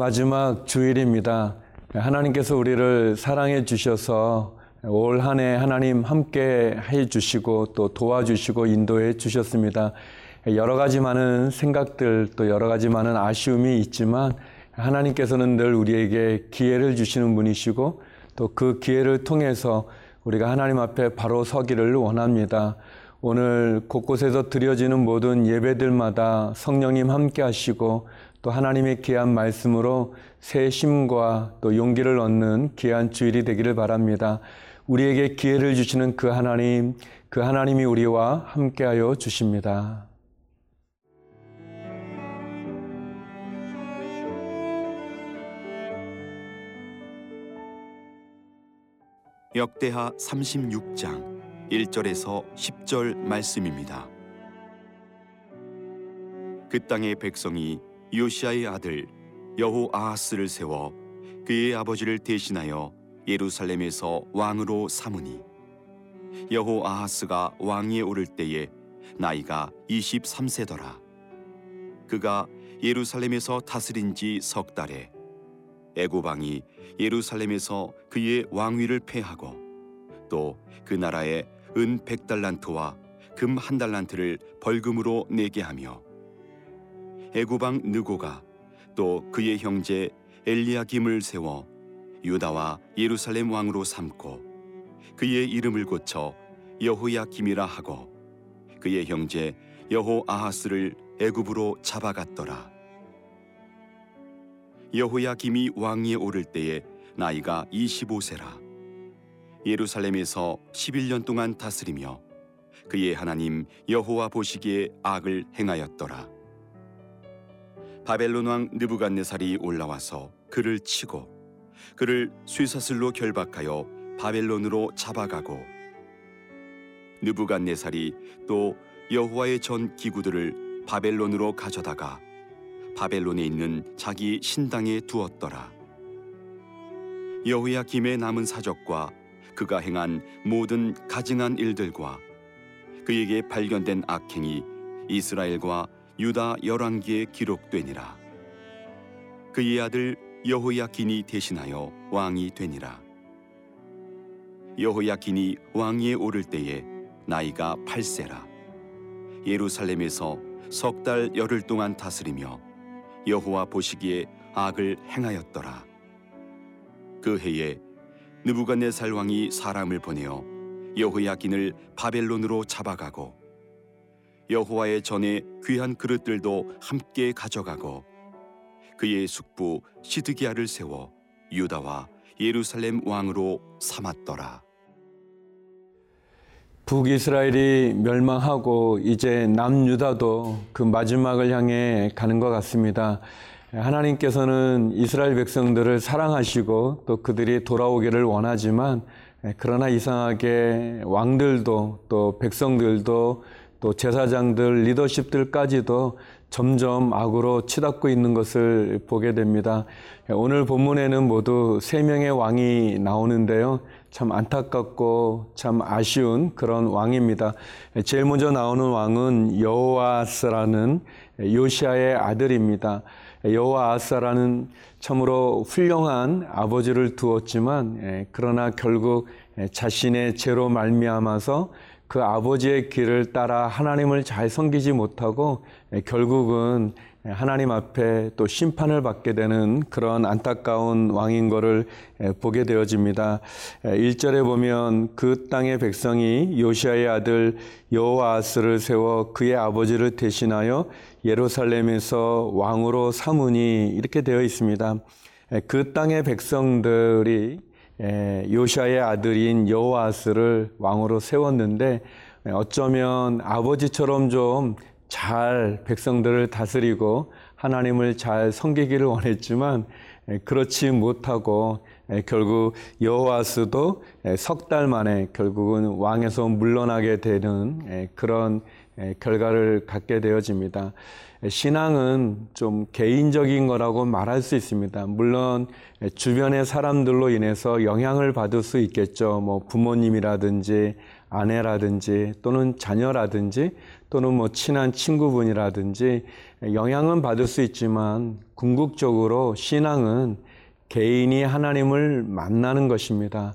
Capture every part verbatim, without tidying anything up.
마지막 주일입니다. 하나님께서 우리를 사랑해 주셔서 올 한 해 하나님 함께 해 주시고 또 도와주시고 인도해 주셨습니다. 여러 가지 많은 생각들 또 여러 가지 많은 아쉬움이 있지만 하나님께서는 늘 우리에게 기회를 주시는 분이시고 또 그 기회를 통해서 우리가 하나님 앞에 바로 서기를 원합니다. 오늘 곳곳에서 드려지는 모든 예배들마다 성령님 함께 하시고 또 하나님의 귀한 말씀으로 새 힘과 또 용기를 얻는 귀한 주일이 되기를 바랍니다. 우리에게 기회를 주시는 그 하나님, 그 하나님이 우리와 함께하여 주십니다. 역대하 삼십육 장 일 절에서 십 절 말씀입니다. 그 땅의 백성이 요시아의 아들 여호아하스를 세워 그의 아버지를 대신하여 예루살렘에서 왕으로 삼으니 여호아하스가 왕위에 오를 때에 나이가 이십삼 세더라. 그가 예루살렘에서 다스린 지 석 달에 애굽 왕이 예루살렘에서 그의 왕위를 폐하고 또 그 나라에 은 백 달란트와 금 한 달란트를 벌금으로 내게 하며 애굽 왕 느고가 또 그의 형제 엘리야김을 세워 유다와 예루살렘 왕으로 삼고 그의 이름을 고쳐 여호야김이라 하고 그의 형제 여호아하스를 애굽으로 잡아갔더라. 여호야김이 왕위에 오를 때에 나이가 이십오 세라. 예루살렘에서 십일 년 동안 다스리며 그의 하나님 여호와 보시기에 악을 행하였더라. 바벨론 왕 느부갓네살이 올라와서 그를 치고 그를 쇠사슬로 결박하여 바벨론으로 잡아가고 느부갓네살이 또 여호와의 전 기구들을 바벨론으로 가져다가 바벨론에 있는 자기 신당에 두었더라. 여호야김의 남은 사적과 그가 행한 모든 가증한 일들과 그에게 발견된 악행이 이스라엘과 유다 열왕기에 기록되니라. 그의 아들 여호야긴이 대신하여 왕이 되니라. 여호야긴이 왕위에 오를 때에 나이가 팔 세라. 예루살렘에서 석 달 열흘 동안 다스리며 여호와 보시기에 악을 행하였더라. 그 해에 느부갓네살 왕이 사람을 보내어 여호야긴을 바벨론으로 잡아가고 여호와의 전에 귀한 그릇들도 함께 가져가고 그의 숙부 시드기야를 세워 유다와 예루살렘 왕으로 삼았더라. 북이스라엘이 멸망하고 이제 남유다도 그 마지막을 향해 가는 것 같습니다. 하나님께서는 이스라엘 백성들을 사랑하시고 또 그들이 돌아오기를 원하지만 그러나 이상하게 왕들도 또 백성들도 또 제사장들, 리더십들까지도 점점 악으로 치닫고 있는 것을 보게 됩니다. 오늘 본문에는 모두 세 명의 왕이 나오는데요. 참 안타깝고 참 아쉬운 그런 왕입니다. 제일 먼저 나오는 왕은 여호아하스라는 요시아의 아들입니다. 여호아하스라는 참으로 훌륭한 아버지를 두었지만 그러나 결국 자신의 죄로 말미암아서 그 아버지의 길을 따라 하나님을 잘 섬기지 못하고 결국은 하나님 앞에 또 심판을 받게 되는 그런 안타까운 왕인 거를 보게 되어집니다. 일 절에 보면 그 땅의 백성이 요시아의 아들 여호아하스를 세워 그의 아버지를 대신하여 예루살렘에서 왕으로 삼으니 이렇게 되어 있습니다. 그 땅의 백성들이 요시아의 아들인 여호아하스를 왕으로 세웠는데 어쩌면 아버지처럼 좀 잘 백성들을 다스리고 하나님을 잘 섬기기를 원했지만 그렇지 못하고 결국 여호아하스도 석 달 만에 결국은 왕에서 물러나게 되는 그런 결과를 갖게 되어집니다. 신앙은 좀 개인적인 거라고 말할 수 있습니다. 물론 주변의 사람들로 인해서 영향을 받을 수 있겠죠. 뭐 부모님이라든지 아내라든지 또는 자녀라든지 또는 뭐 친한 친구분이라든지 영향은 받을 수 있지만 궁극적으로 신앙은 개인이 하나님을 만나는 것입니다.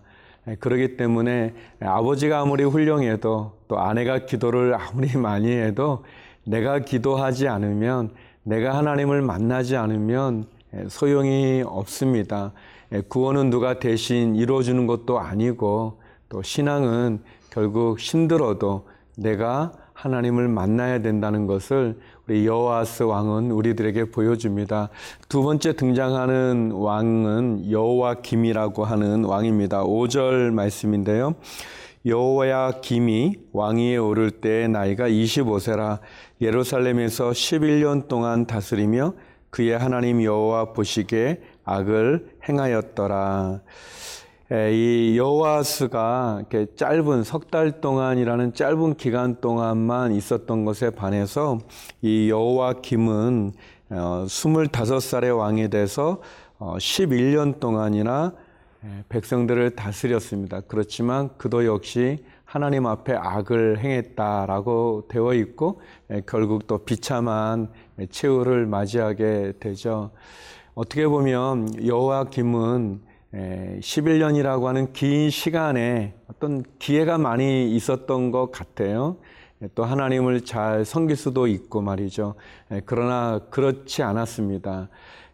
그렇기 때문에 아버지가 아무리 훌륭해도 또 아내가 기도를 아무리 많이 해도 내가 기도하지 않으면, 내가 하나님을 만나지 않으면 소용이 없습니다. 구원은 누가 대신 이루어주는 것도 아니고 또 신앙은 결국 힘들어도 내가 하나님을 만나야 된다는 것을 우리 여호아하스 왕은 우리들에게 보여줍니다. 두 번째 등장하는 왕은 여호야김이라고 하는 왕입니다. 오 절 말씀인데요. 여호야김이 왕위에 오를 때 나이가 이십오 세라 예루살렘에서 십일 년 동안 다스리며 그의 하나님 여호와 보시기에 악을 행하였더라. 이 여호아하스가 이렇게 짧은 석 달 동안이라는 짧은 기간 동안만 있었던 것에 반해서 이 여호야김은 스물다섯 살의 왕이 돼서 십일 년 동안이나 백성들을 다스렸습니다. 그렇지만 그도 역시 하나님 앞에 악을 행했다라고 되어 있고 결국 또 비참한 최후를 맞이하게 되죠. 어떻게 보면 여호야김은 십일 년이라고 하는 긴 시간에 어떤 기회가 많이 있었던 것 같아요. 또 하나님을 잘 섬길 수도 있고 말이죠. 그러나 그렇지 않았습니다.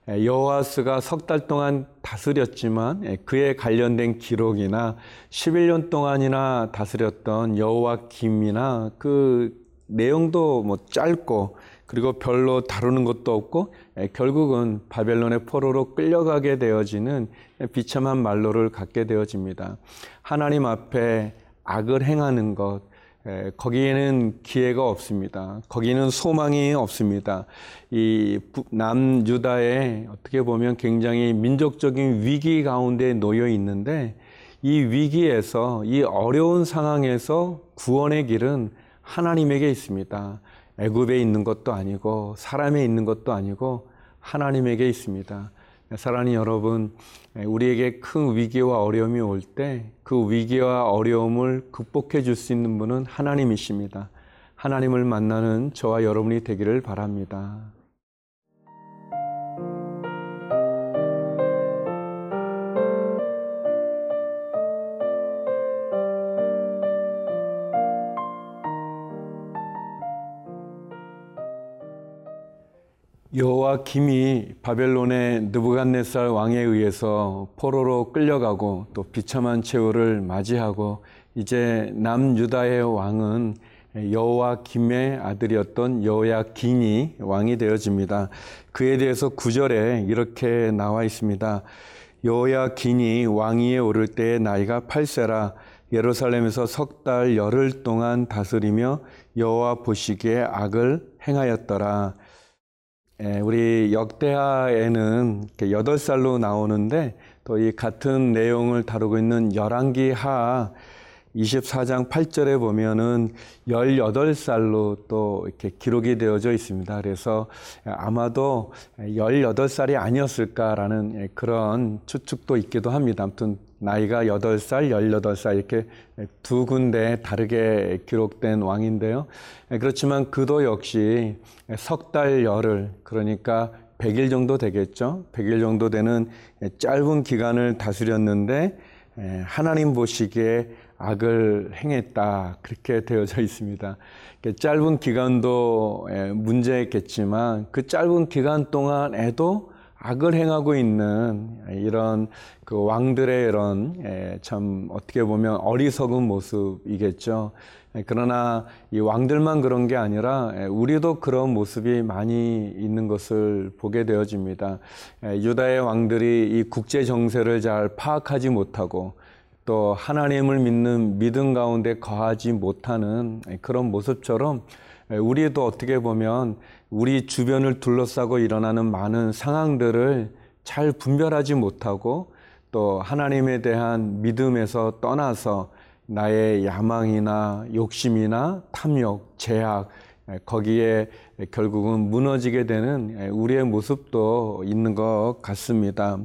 여호아스가 석 달 동안 다스렸지만 그에 관련된 기록이나 십일 년 동안이나 다스렸던 여호야김이나 그 내용도 뭐 짧고 그리고 별로 다루는 것도 없고 결국은 바벨론의 포로로 끌려가게 되어지는 비참한 말로를 갖게 되어집니다. 하나님 앞에 악을 행하는 것, 거기에는 기회가 없습니다. 거기는 소망이 없습니다. 이 남유다에 어떻게 보면 굉장히 민족적인 위기 가운데 놓여 있는데 이 위기에서, 이 어려운 상황에서 구원의 길은 하나님에게 있습니다. 애굽에 있는 것도 아니고 사람에 있는 것도 아니고 하나님에게 있습니다. 사랑하는 여러분, 우리에게 큰 위기와 어려움이 올 때 그 위기와 어려움을 극복해 줄 수 있는 분은 하나님이십니다. 하나님을 만나는 저와 여러분이 되기를 바랍니다. 여호야김이 바벨론의 느부갓네살 왕에 의해서 포로로 끌려가고 또 비참한 최후를 맞이하고 이제 남유다의 왕은 여호야김의 아들이었던 여호야긴이 왕이 되어집니다. 그에 대해서 구 절에 이렇게 나와 있습니다. 여호야긴이 왕위에 오를 때의 나이가 팔 세라 예루살렘에서 석 달 열흘 동안 다스리며 여호와 보시기에 악을 행하였더라. 우리 역대하에는 여덟 살로 나오는데 또 이 같은 내용을 다루고 있는 열왕기하 이십사 장 팔 절에 보면은 열여덟 살로 또 이렇게 기록이 되어져 있습니다. 그래서 아마도 열여덟 살이 아니었을까라는 그런 추측도 있기도 합니다. 아무튼 나이가 여덟 살, 열여덟 살 이렇게 두 군데 다르게 기록된 왕인데요. 그렇지만 그도 역시 석 달 열흘, 그러니까 백 일 정도 되겠죠. 백 일 정도 되는 짧은 기간을 다스렸는데 하나님 보시기에 악을 행했다, 그렇게 되어져 있습니다. 짧은 기간도 문제겠지만 그 짧은 기간 동안에도 악을 행하고 있는 이런 그 왕들의 이런 참 어떻게 보면 어리석은 모습이겠죠. 그러나 이 왕들만 그런 게 아니라 우리도 그런 모습이 많이 있는 것을 보게 되어집니다. 유다의 왕들이 이 국제 정세를 잘 파악하지 못하고 또 하나님을 믿는 믿음 가운데 거하지 못하는 그런 모습처럼 우리도 어떻게 보면 우리 주변을 둘러싸고 일어나는 많은 상황들을 잘 분별하지 못하고 또 하나님에 대한 믿음에서 떠나서 나의 야망이나 욕심이나 탐욕, 죄악, 거기에 결국은 무너지게 되는 우리의 모습도 있는 것 같습니다.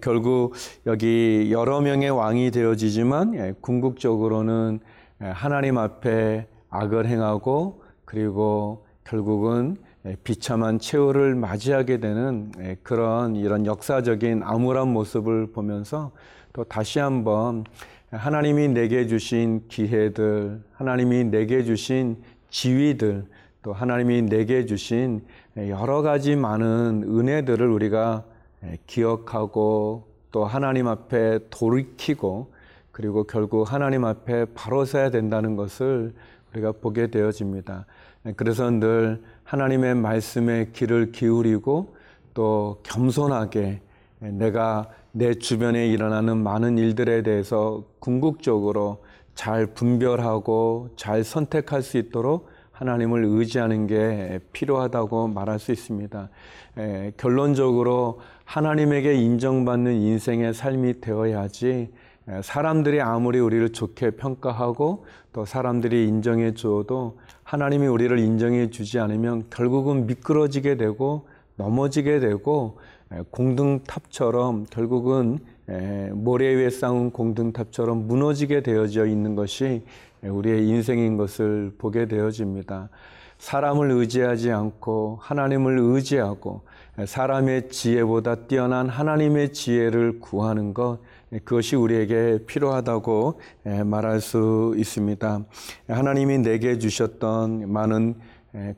결국 여기 여러 명의 왕이 되어지지만 궁극적으로는 하나님 앞에 악을 행하고 그리고 결국은 비참한 최후를 맞이하게 되는 그런 이런 역사적인 암울한 모습을 보면서 또 다시 한번 하나님이 내게 주신 기회들, 하나님이 내게 주신 지위들, 또 하나님이 내게 주신 여러 가지 많은 은혜들을 우리가 기억하고 또 하나님 앞에 돌이키고 그리고 결국 하나님 앞에 바로 서야 된다는 것을 우리가 보게 되어집니다. 그래서 늘 하나님의 말씀에 귀를 기울이고 또 겸손하게 내가 내 주변에 일어나는 많은 일들에 대해서 궁극적으로 잘 분별하고 잘 선택할 수 있도록 하나님을 의지하는 게 필요하다고 말할 수 있습니다. 에, 결론적으로 하나님에게 인정받는 인생의 삶이 되어야지 에, 사람들이 아무리 우리를 좋게 평가하고 또 사람들이 인정해 줘도 하나님이 우리를 인정해 주지 않으면 결국은 미끄러지게 되고 넘어지게 되고 에, 공등탑처럼 결국은 에, 모래 위에 쌓은 공등탑처럼 무너지게 되어져 있는 것이 우리의 인생인 것을 보게 되어집니다. 사람을 의지하지 않고 하나님을 의지하고 사람의 지혜보다 뛰어난 하나님의 지혜를 구하는 것, 그것이 우리에게 필요하다고 말할 수 있습니다. 하나님이 내게 주셨던 많은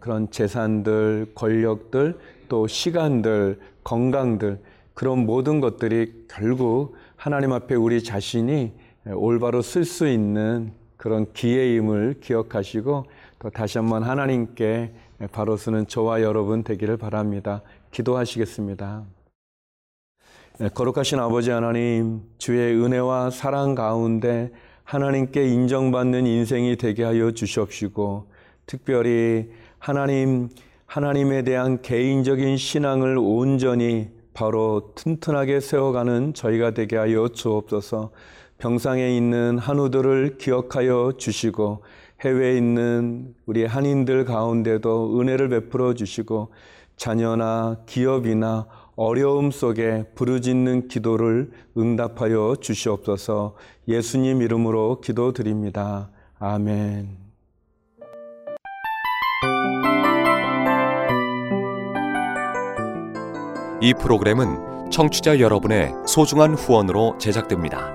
그런 재산들, 권력들, 또 시간들, 건강들, 그런 모든 것들이 결국 하나님 앞에 우리 자신이 올바로 쓸 수 있는 그런 기회임을 기억하시고 또 다시 한번 하나님께 바로 서는 저와 여러분 되기를 바랍니다. 기도하시겠습니다. 거룩하신 아버지 하나님, 주의 은혜와 사랑 가운데 하나님께 인정받는 인생이 되게 하여 주시옵시고, 특별히 하나님, 하나님에 대한 개인적인 신앙을 온전히 바로 튼튼하게 세워가는 저희가 되게 하여 주옵소서. 병상에 있는 한우들을 기억하여 주시고, 해외에 있는 우리 한인들 가운데도 은혜를 베풀어 주시고, 자녀나 기업이나 어려움 속에 부르짖는 기도를 응답하여 주시옵소서. 예수님 이름으로 기도드립니다. 아멘. 이 프로그램은 청취자 여러분의 소중한 후원으로 제작됩니다.